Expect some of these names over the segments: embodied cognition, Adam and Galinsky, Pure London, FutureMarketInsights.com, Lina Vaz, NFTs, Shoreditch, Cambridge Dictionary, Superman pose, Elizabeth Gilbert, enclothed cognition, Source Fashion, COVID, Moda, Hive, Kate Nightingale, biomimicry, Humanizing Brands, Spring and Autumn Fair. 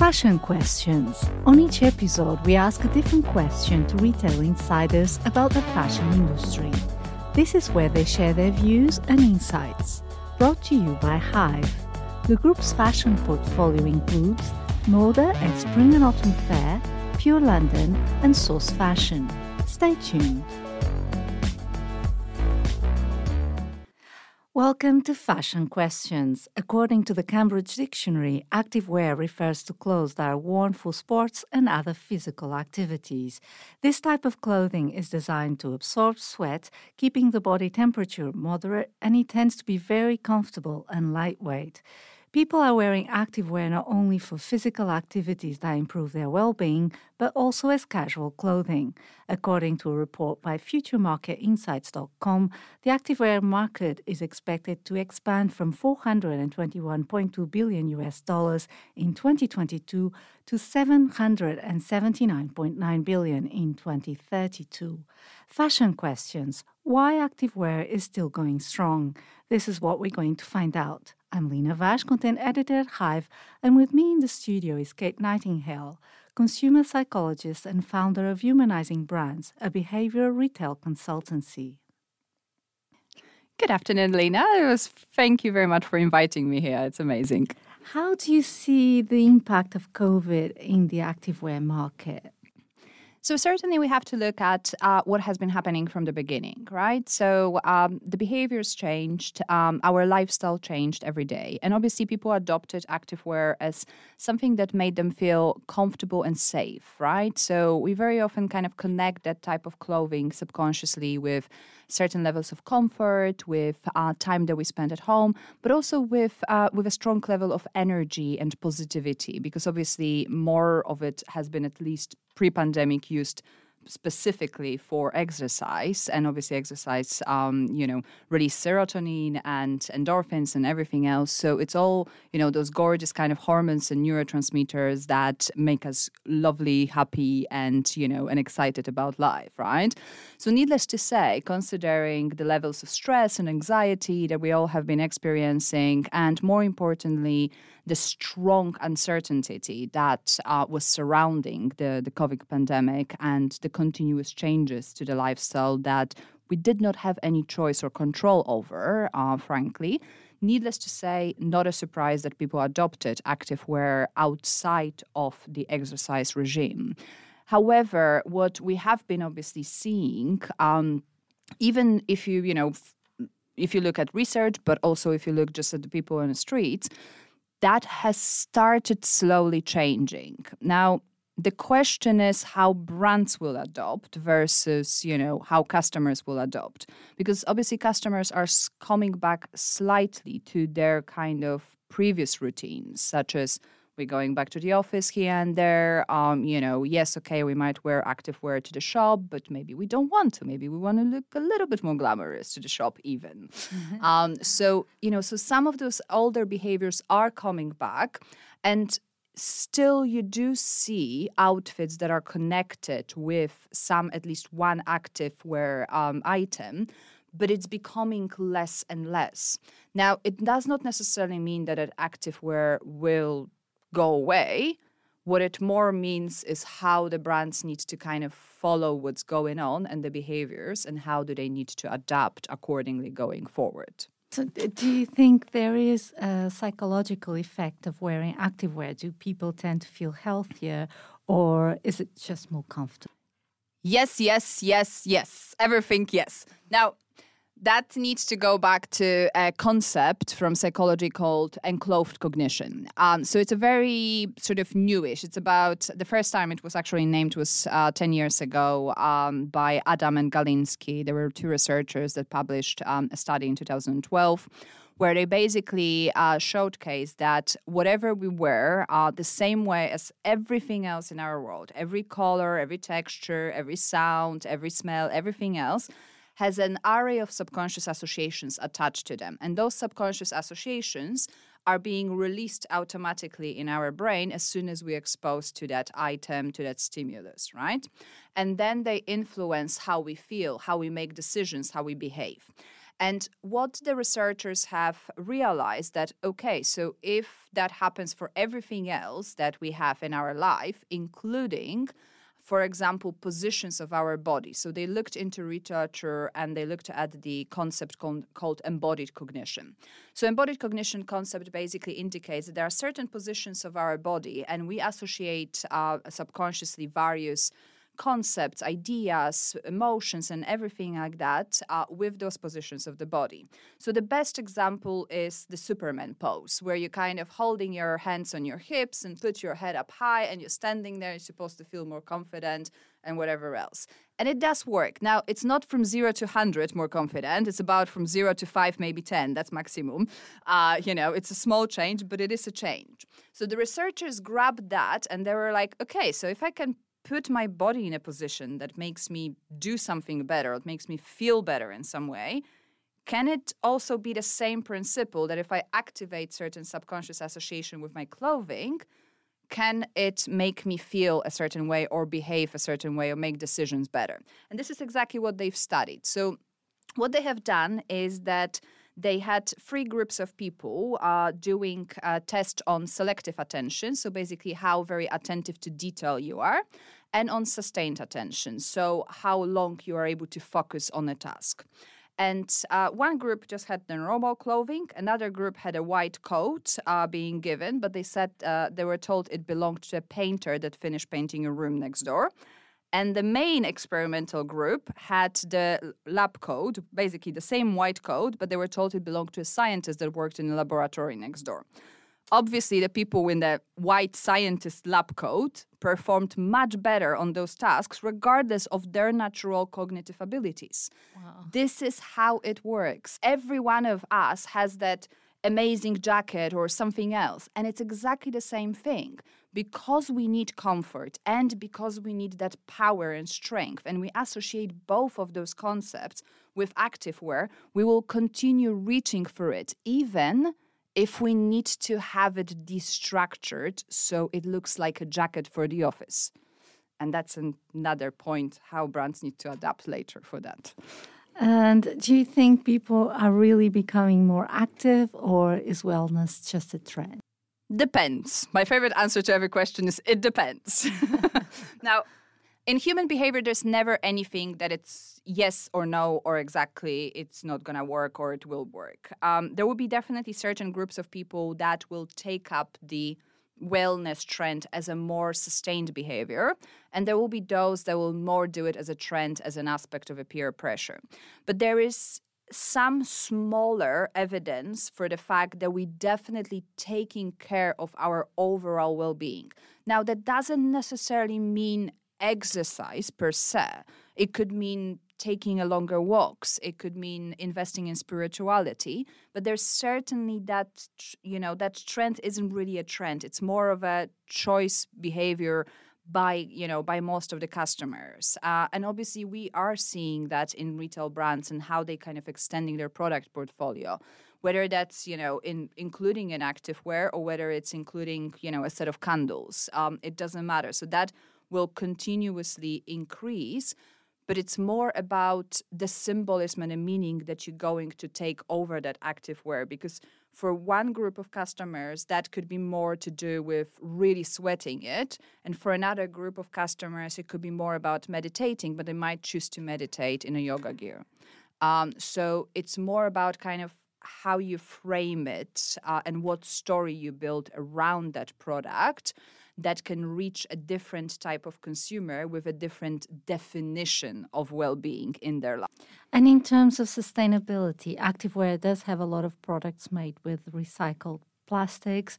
fashion questions. On each episode, we ask a different question to retail insiders about the fashion industry. This is where they share their views and insights. Brought to you by Hive. The group's fashion portfolio includes Moda at Spring and Autumn Fair, Pure London, and Source Fashion. Stay tuned. Welcome to Fashion Questions. According to the Cambridge Dictionary, activewear refers to clothes that are worn for sports and other physical activities. This type of clothing is designed to absorb sweat, keeping the body temperature moderate, and it tends to be very comfortable and lightweight. People are wearing activewear not only for physical activities that improve their well-being, but also as casual clothing. According to a report by FutureMarketInsights.com, the activewear market is expected to expand from $421.2 billion in 2022 to $779.9 billion in 2032. Fashion questions. Why activewear is still going strong? This is what we're going to find out. I'm Lina Vaz, content editor at Hive, and with me in the studio is Kate Nightingale, consumer psychologist and founder of Humanizing Brands, a behavioral retail consultancy. Good afternoon, Lina. Thank you very much for inviting me here. It's amazing. How do you see the impact of COVID in the activewear market? So certainly we have to look at what has been happening from the beginning, right? So the behaviors changed, our lifestyle changed every day. And obviously people adopted activewear as something that made them feel comfortable and safe, right? So we very often kind of connect that type of clothing subconsciously with certain levels of comfort, with time that we spend at home, but also with a strong level of energy and positivity, because obviously more of it has been at least pre-pandemic used specifically for exercise, and obviously exercise, release serotonin and endorphins and everything else. So it's all, those gorgeous kind of hormones and neurotransmitters that make us lovely, happy, and, and excited about life, right? So needless to say, considering the levels of stress and anxiety that we all have been experiencing, and more importantly, the strong uncertainty that was surrounding the COVID pandemic and the continuous changes to the lifestyle that we did not have any choice or control over, frankly. Needless to say, not a surprise that people adopted activewear outside of the exercise regime. However, what we have been obviously seeing, even if you look at research, but also if you look just at the people on the streets, that has started slowly changing. Now, the question is how brands will adopt versus, how customers will adopt. Because obviously customers are coming back slightly to their kind of previous routines, such as we're going back to the office here and there. Yes, okay, we might wear activewear to the shop, but maybe we don't want to. Maybe we want to look a little bit more glamorous to the shop even. Mm-hmm. So some of those older behaviors are coming back, and still, you do see outfits that are connected with at least one activewear item, but it's becoming less and less. Now, it does not necessarily mean that an activewear will go away. What it more means is how the brands need to kind of follow what's going on and the behaviors, and how do they need to adapt accordingly going forward. So do you think there is a psychological effect of wearing activewear? Do people tend to feel healthier, or is it just more comfortable? Yes, yes, yes, yes. Everything, yes. Now, that needs to go back to a concept from psychology called enclothed cognition. So it's a very sort of newish. It's about the first time it was actually named was 10 years ago by Adam and Galinsky. There were two researchers that published a study in 2012 where they basically showcased that whatever we wear, the same way as everything else in our world, every color, every texture, every sound, every smell, everything else, has an array of subconscious associations attached to them. And those subconscious associations are being released automatically in our brain as soon as we're exposed to that item, to that stimulus, right? And then they influence how we feel, how we make decisions, how we behave. And what the researchers have realized that, okay, so if that happens for everything else that we have in our life, including, for example, positions of our body. So they looked into literature and they looked at the concept called embodied cognition. So embodied cognition concept basically indicates that there are certain positions of our body and we associate subconsciously various concepts, ideas, emotions, and everything like that with those positions of the body. So the best example is the Superman pose, where you're kind of holding your hands on your hips and put your head up high and you're standing there, you're supposed to feel more confident and whatever else. And it does work. Now, it's not from 0 to 100 more confident. It's about from 0 to 5, maybe 10. That's maximum. It's a small change, but it is a change. So the researchers grabbed that and they were like, okay, so if I can put my body in a position that makes me do something better, it makes me feel better in some way, can it also be the same principle that if I activate certain subconscious association with my clothing, can it make me feel a certain way or behave a certain way or make decisions better? And this is exactly what they've studied. So what they have done is that they had three groups of people doing a test on selective attention, so basically how very attentive to detail you are, and on sustained attention, so how long you are able to focus on a task. And one group just had the normal clothing, another group had a white coat being given, but they said they were told it belonged to a painter that finished painting a room next door. And the main experimental group had the lab coat, basically the same white coat, but they were told it belonged to a scientist that worked in a laboratory next door. Obviously, the people in the white scientist lab coat performed much better on those tasks, regardless of their natural cognitive abilities. Wow. This is how it works. Every one of us has that amazing jacket or something else, and it's exactly the same thing. Because we need comfort and because we need that power and strength, and we associate both of those concepts with activewear, we will continue reaching for it, even if we need to have it destructured so it looks like a jacket for the office. And that's another point how brands need to adapt later for that. And do you think people are really becoming more active, or is wellness just a trend? Depends. My favorite answer to every question is, it depends. Now, in human behavior, there's never anything that it's yes or no or exactly it's not going to work or it will work. There will be definitely certain groups of people that will take up the wellness trend as a more sustained behavior, and there will be those that will more do it as a trend, as an aspect of a peer pressure. But there is some smaller evidence for the fact that we're definitely taking care of our overall well-being. Now, that doesn't necessarily mean exercise per se. It could mean taking a longer walks. It could mean investing in spirituality. But there's certainly that, that trend isn't really a trend. It's more of a choice behavior by most of the customers. And obviously, we are seeing that in retail brands and how they kind of extending their product portfolio, whether that's, including an activewear or whether it's including, a set of candles. It doesn't matter. So that will continuously increase. But it's more about the symbolism and the meaning that you're going to take over that activewear. Because for one group of customers, that could be more to do with really sweating it. And for another group of customers, it could be more about meditating, but they might choose to meditate in a yoga gear. So it's more about kind of how you frame it and what story you build around that product that can reach a different type of consumer with a different definition of well-being in their life. And in terms of sustainability, activewear does have a lot of products made with recycled plastics.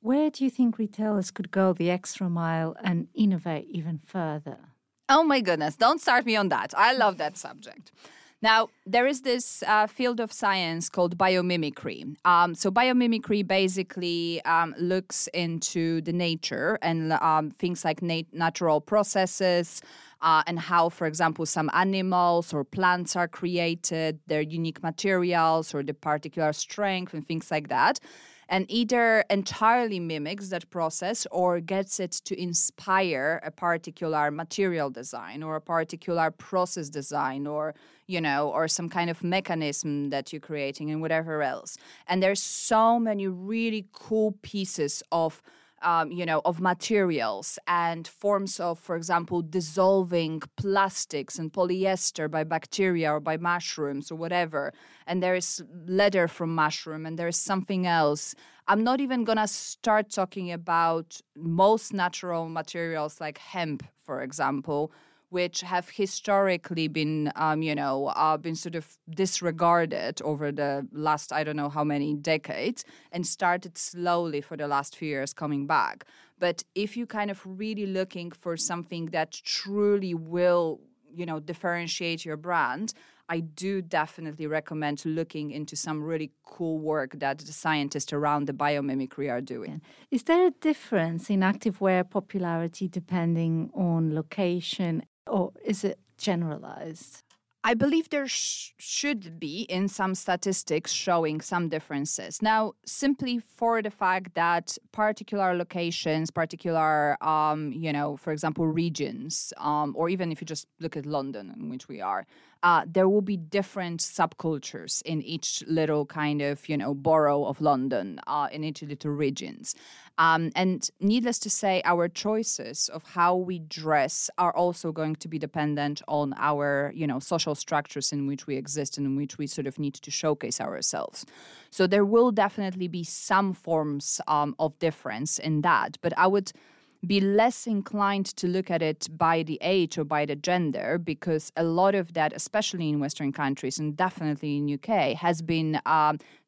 Where do you think retailers could go the extra mile and innovate even further? Oh my goodness, don't start me on that. I love that subject. Now, there is this field of science called biomimicry. So biomimicry basically looks into the nature and things like natural processes, and how, for example, some animals or plants are created, their unique materials or the particular strength and things like that. And either entirely mimics that process or gets it to inspire a particular material design or a particular process design or, you know, or some kind of mechanism that you're creating and whatever else. And there's so many really cool pieces of of materials and forms of, for example, dissolving plastics and polyester by bacteria or by mushrooms or whatever. And there is leather from mushroom and there is something else. I'm not even going to start talking about most natural materials like hemp, for example, which have historically been sort of disregarded over the last, I don't know how many decades, and started slowly for the last few years coming back. But if you kind of really looking for something that truly will, you know, differentiate your brand, I do definitely recommend looking into some really cool work that the scientists around the biomimicry are doing. Is there a difference in activewear popularity depending on location? Or is it generalized? I believe there should be in some statistics showing some differences. Now, simply for the fact that particular locations, for example, regions, or even if you just look at London, in which we are, there will be different subcultures in each little kind of, borough of London, in each little regions. And needless to say, our choices of how we dress are also going to be dependent on our, social structures in which we exist and in which we sort of need to showcase ourselves. So there will definitely be some forms of difference in that. But I would be less inclined to look at it by the age or by the gender, because a lot of that, especially in Western countries and definitely in UK, has been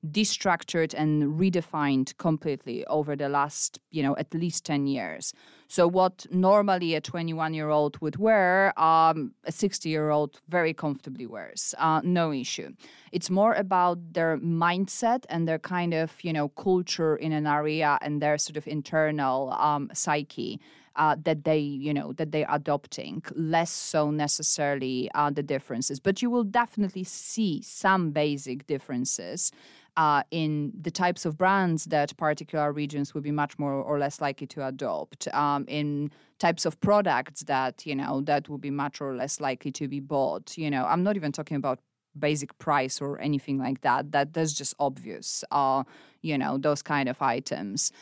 destructured and redefined completely over the last, at least 10 years. So what normally a 21-year-old would wear, a 60-year-old very comfortably wears, no issue. It's more about their mindset and their kind of, culture in an area and their sort of internal psyche that they're adopting, less so necessarily the differences. But you will definitely see some basic differences in the types of brands that particular regions would be much more or less likely to adopt, in types of products that, that would be much or less likely to be bought. I'm not even talking about basic price or anything like that. That's just obvious, those kind of items.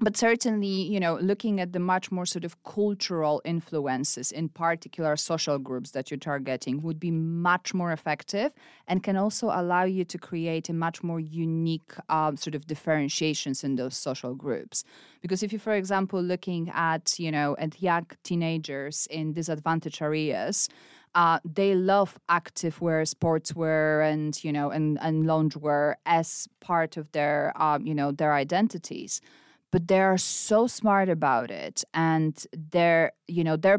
But certainly, looking at the much more sort of cultural influences in particular social groups that you're targeting would be much more effective and can also allow you to create a much more unique sort of differentiations in those social groups. Because if you, for example, looking at, at young teenagers in disadvantaged areas, they love activewear, sportswear, and, and loungewear as part of their, their identities. But they are so smart about it, and their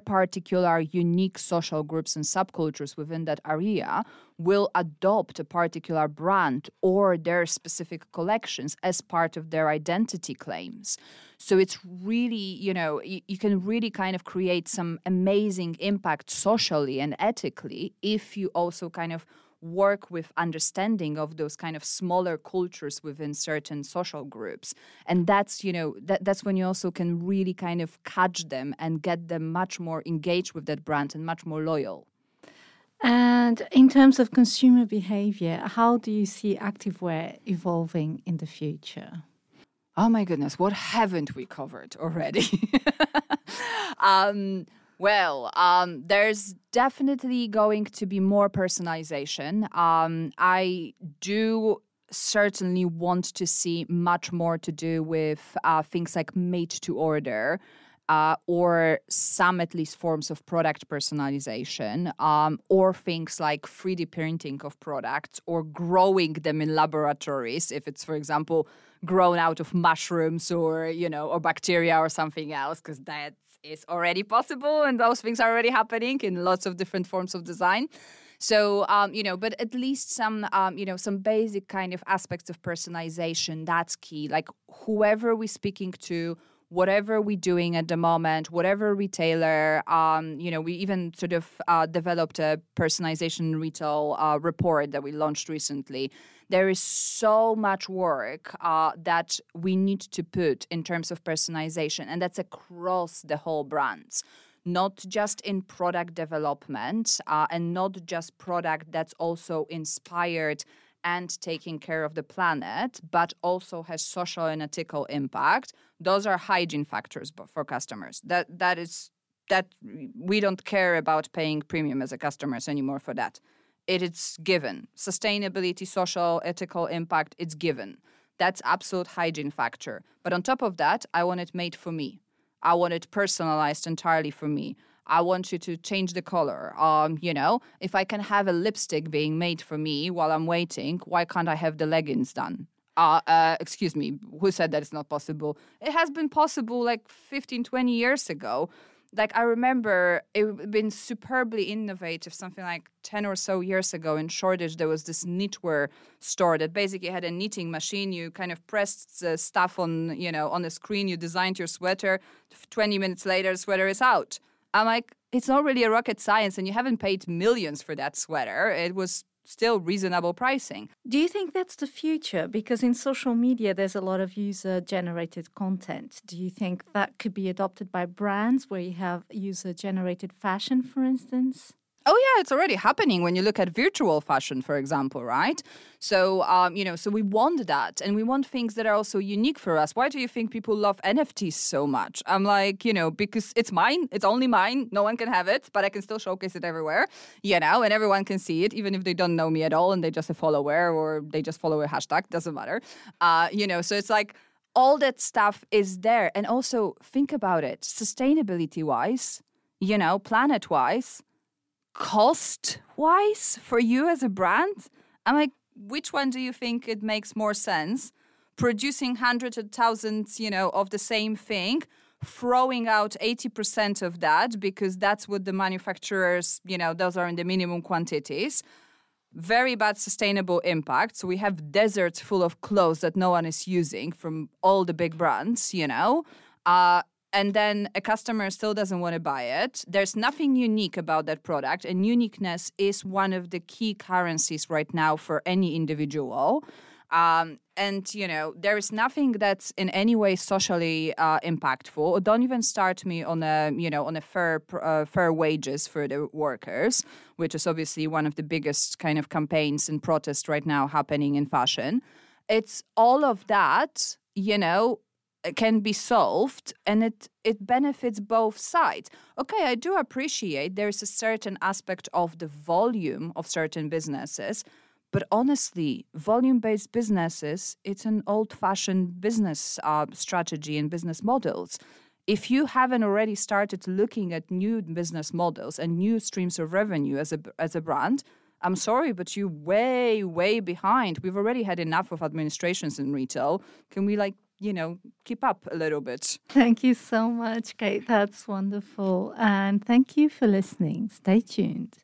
particular unique social groups and subcultures within that area will adopt a particular brand or their specific collections as part of their identity claims. So it's really, you can really kind of create some amazing impact socially and ethically if you also kind of work with understanding of those kind of smaller cultures within certain social groups. And that's, that's when you also can really kind of catch them and get them much more engaged with that brand and much more loyal. And in terms of consumer behavior, how do you see activewear evolving in the future? Oh my goodness, what haven't we covered already? Well, there's definitely going to be more personalization. I do certainly want to see much more to do with things like made to order or some at least forms of product personalization or things like 3D printing of products or growing them in laboratories if it's, for example, grown out of mushrooms or, or bacteria or something else, because that is already possible and those things are already happening in lots of different forms of design. So, but at least some, some basic kind of aspects of personalization, that's key. Like whoever we're speaking to, whatever we're doing at the moment, whatever retailer, we even sort of developed a personalization retail report that we launched recently. There is so much work that we need to put in terms of personalization, and that's across the whole brands. Not just in product development and not just product that's also inspired and taking care of the planet, but also has social and ethical impact. Those are hygiene factors for customers. That we don't care about paying premium as a customers anymore for that. It's given. Sustainability, social, ethical impact, it's given. That's absolute hygiene factor. But on top of that, I want it made for me. I want it personalized entirely for me. I want you to change the color. If I can have a lipstick being made for me while I'm waiting, why can't I have the leggings done? Excuse me, who said that it's not possible? It has been possible like 15, 20 years ago. Like, I remember it been superbly innovative, something like 10 or so years ago in Shoreditch, there was this knitwear store that basically had a knitting machine. You kind of pressed the stuff on, on the screen, you designed your sweater. 20 minutes later, the sweater is out. I'm like, it's not really a rocket science, and you haven't paid millions for that sweater. It was still reasonable pricing. Do you think that's the future? Because in social media, there's a lot of user-generated content. Do you think that could be adopted by brands where you have user-generated fashion, for instance? Oh, yeah, it's already happening when you look at virtual fashion, for example, right? So, so we want that, and we want things that are also unique for us. Why do you think people love NFTs so much? I'm like, because it's mine. It's only mine. No one can have it, but I can still showcase it everywhere, and everyone can see it, even if they don't know me at all and they just a follower or they just follow a hashtag. Doesn't matter. So it's like all that stuff is there. And also think about it sustainability-wise, planet-wise, cost-wise for you as a brand. I'm like, which one do you think it makes more sense? Producing hundreds of thousands, of the same thing, throwing out 80% of that because that's what the manufacturers, those are in the minimum quantities. Very bad sustainable impact. So we have deserts full of clothes that no one is using from all the big brands, and then a customer still doesn't want to buy it. There's nothing unique about that product. And uniqueness is one of the key currencies right now for any individual. There is nothing that's in any way socially impactful. Don't even start me on a fair wages for the workers, which is obviously one of the biggest kind of campaigns and protests right now happening in fashion. It's all of that, can be solved, and it benefits both sides. Okay, I do appreciate there is a certain aspect of the volume of certain businesses, but honestly, volume-based businesses, it's an old-fashioned business strategy and business models. If you haven't already started looking at new business models and new streams of revenue as a brand, I'm sorry, but you're way, way behind. We've already had enough of administrations in retail. Can we, keep up a little bit? Thank you so much, Kate. That's wonderful. And thank you for listening. Stay tuned.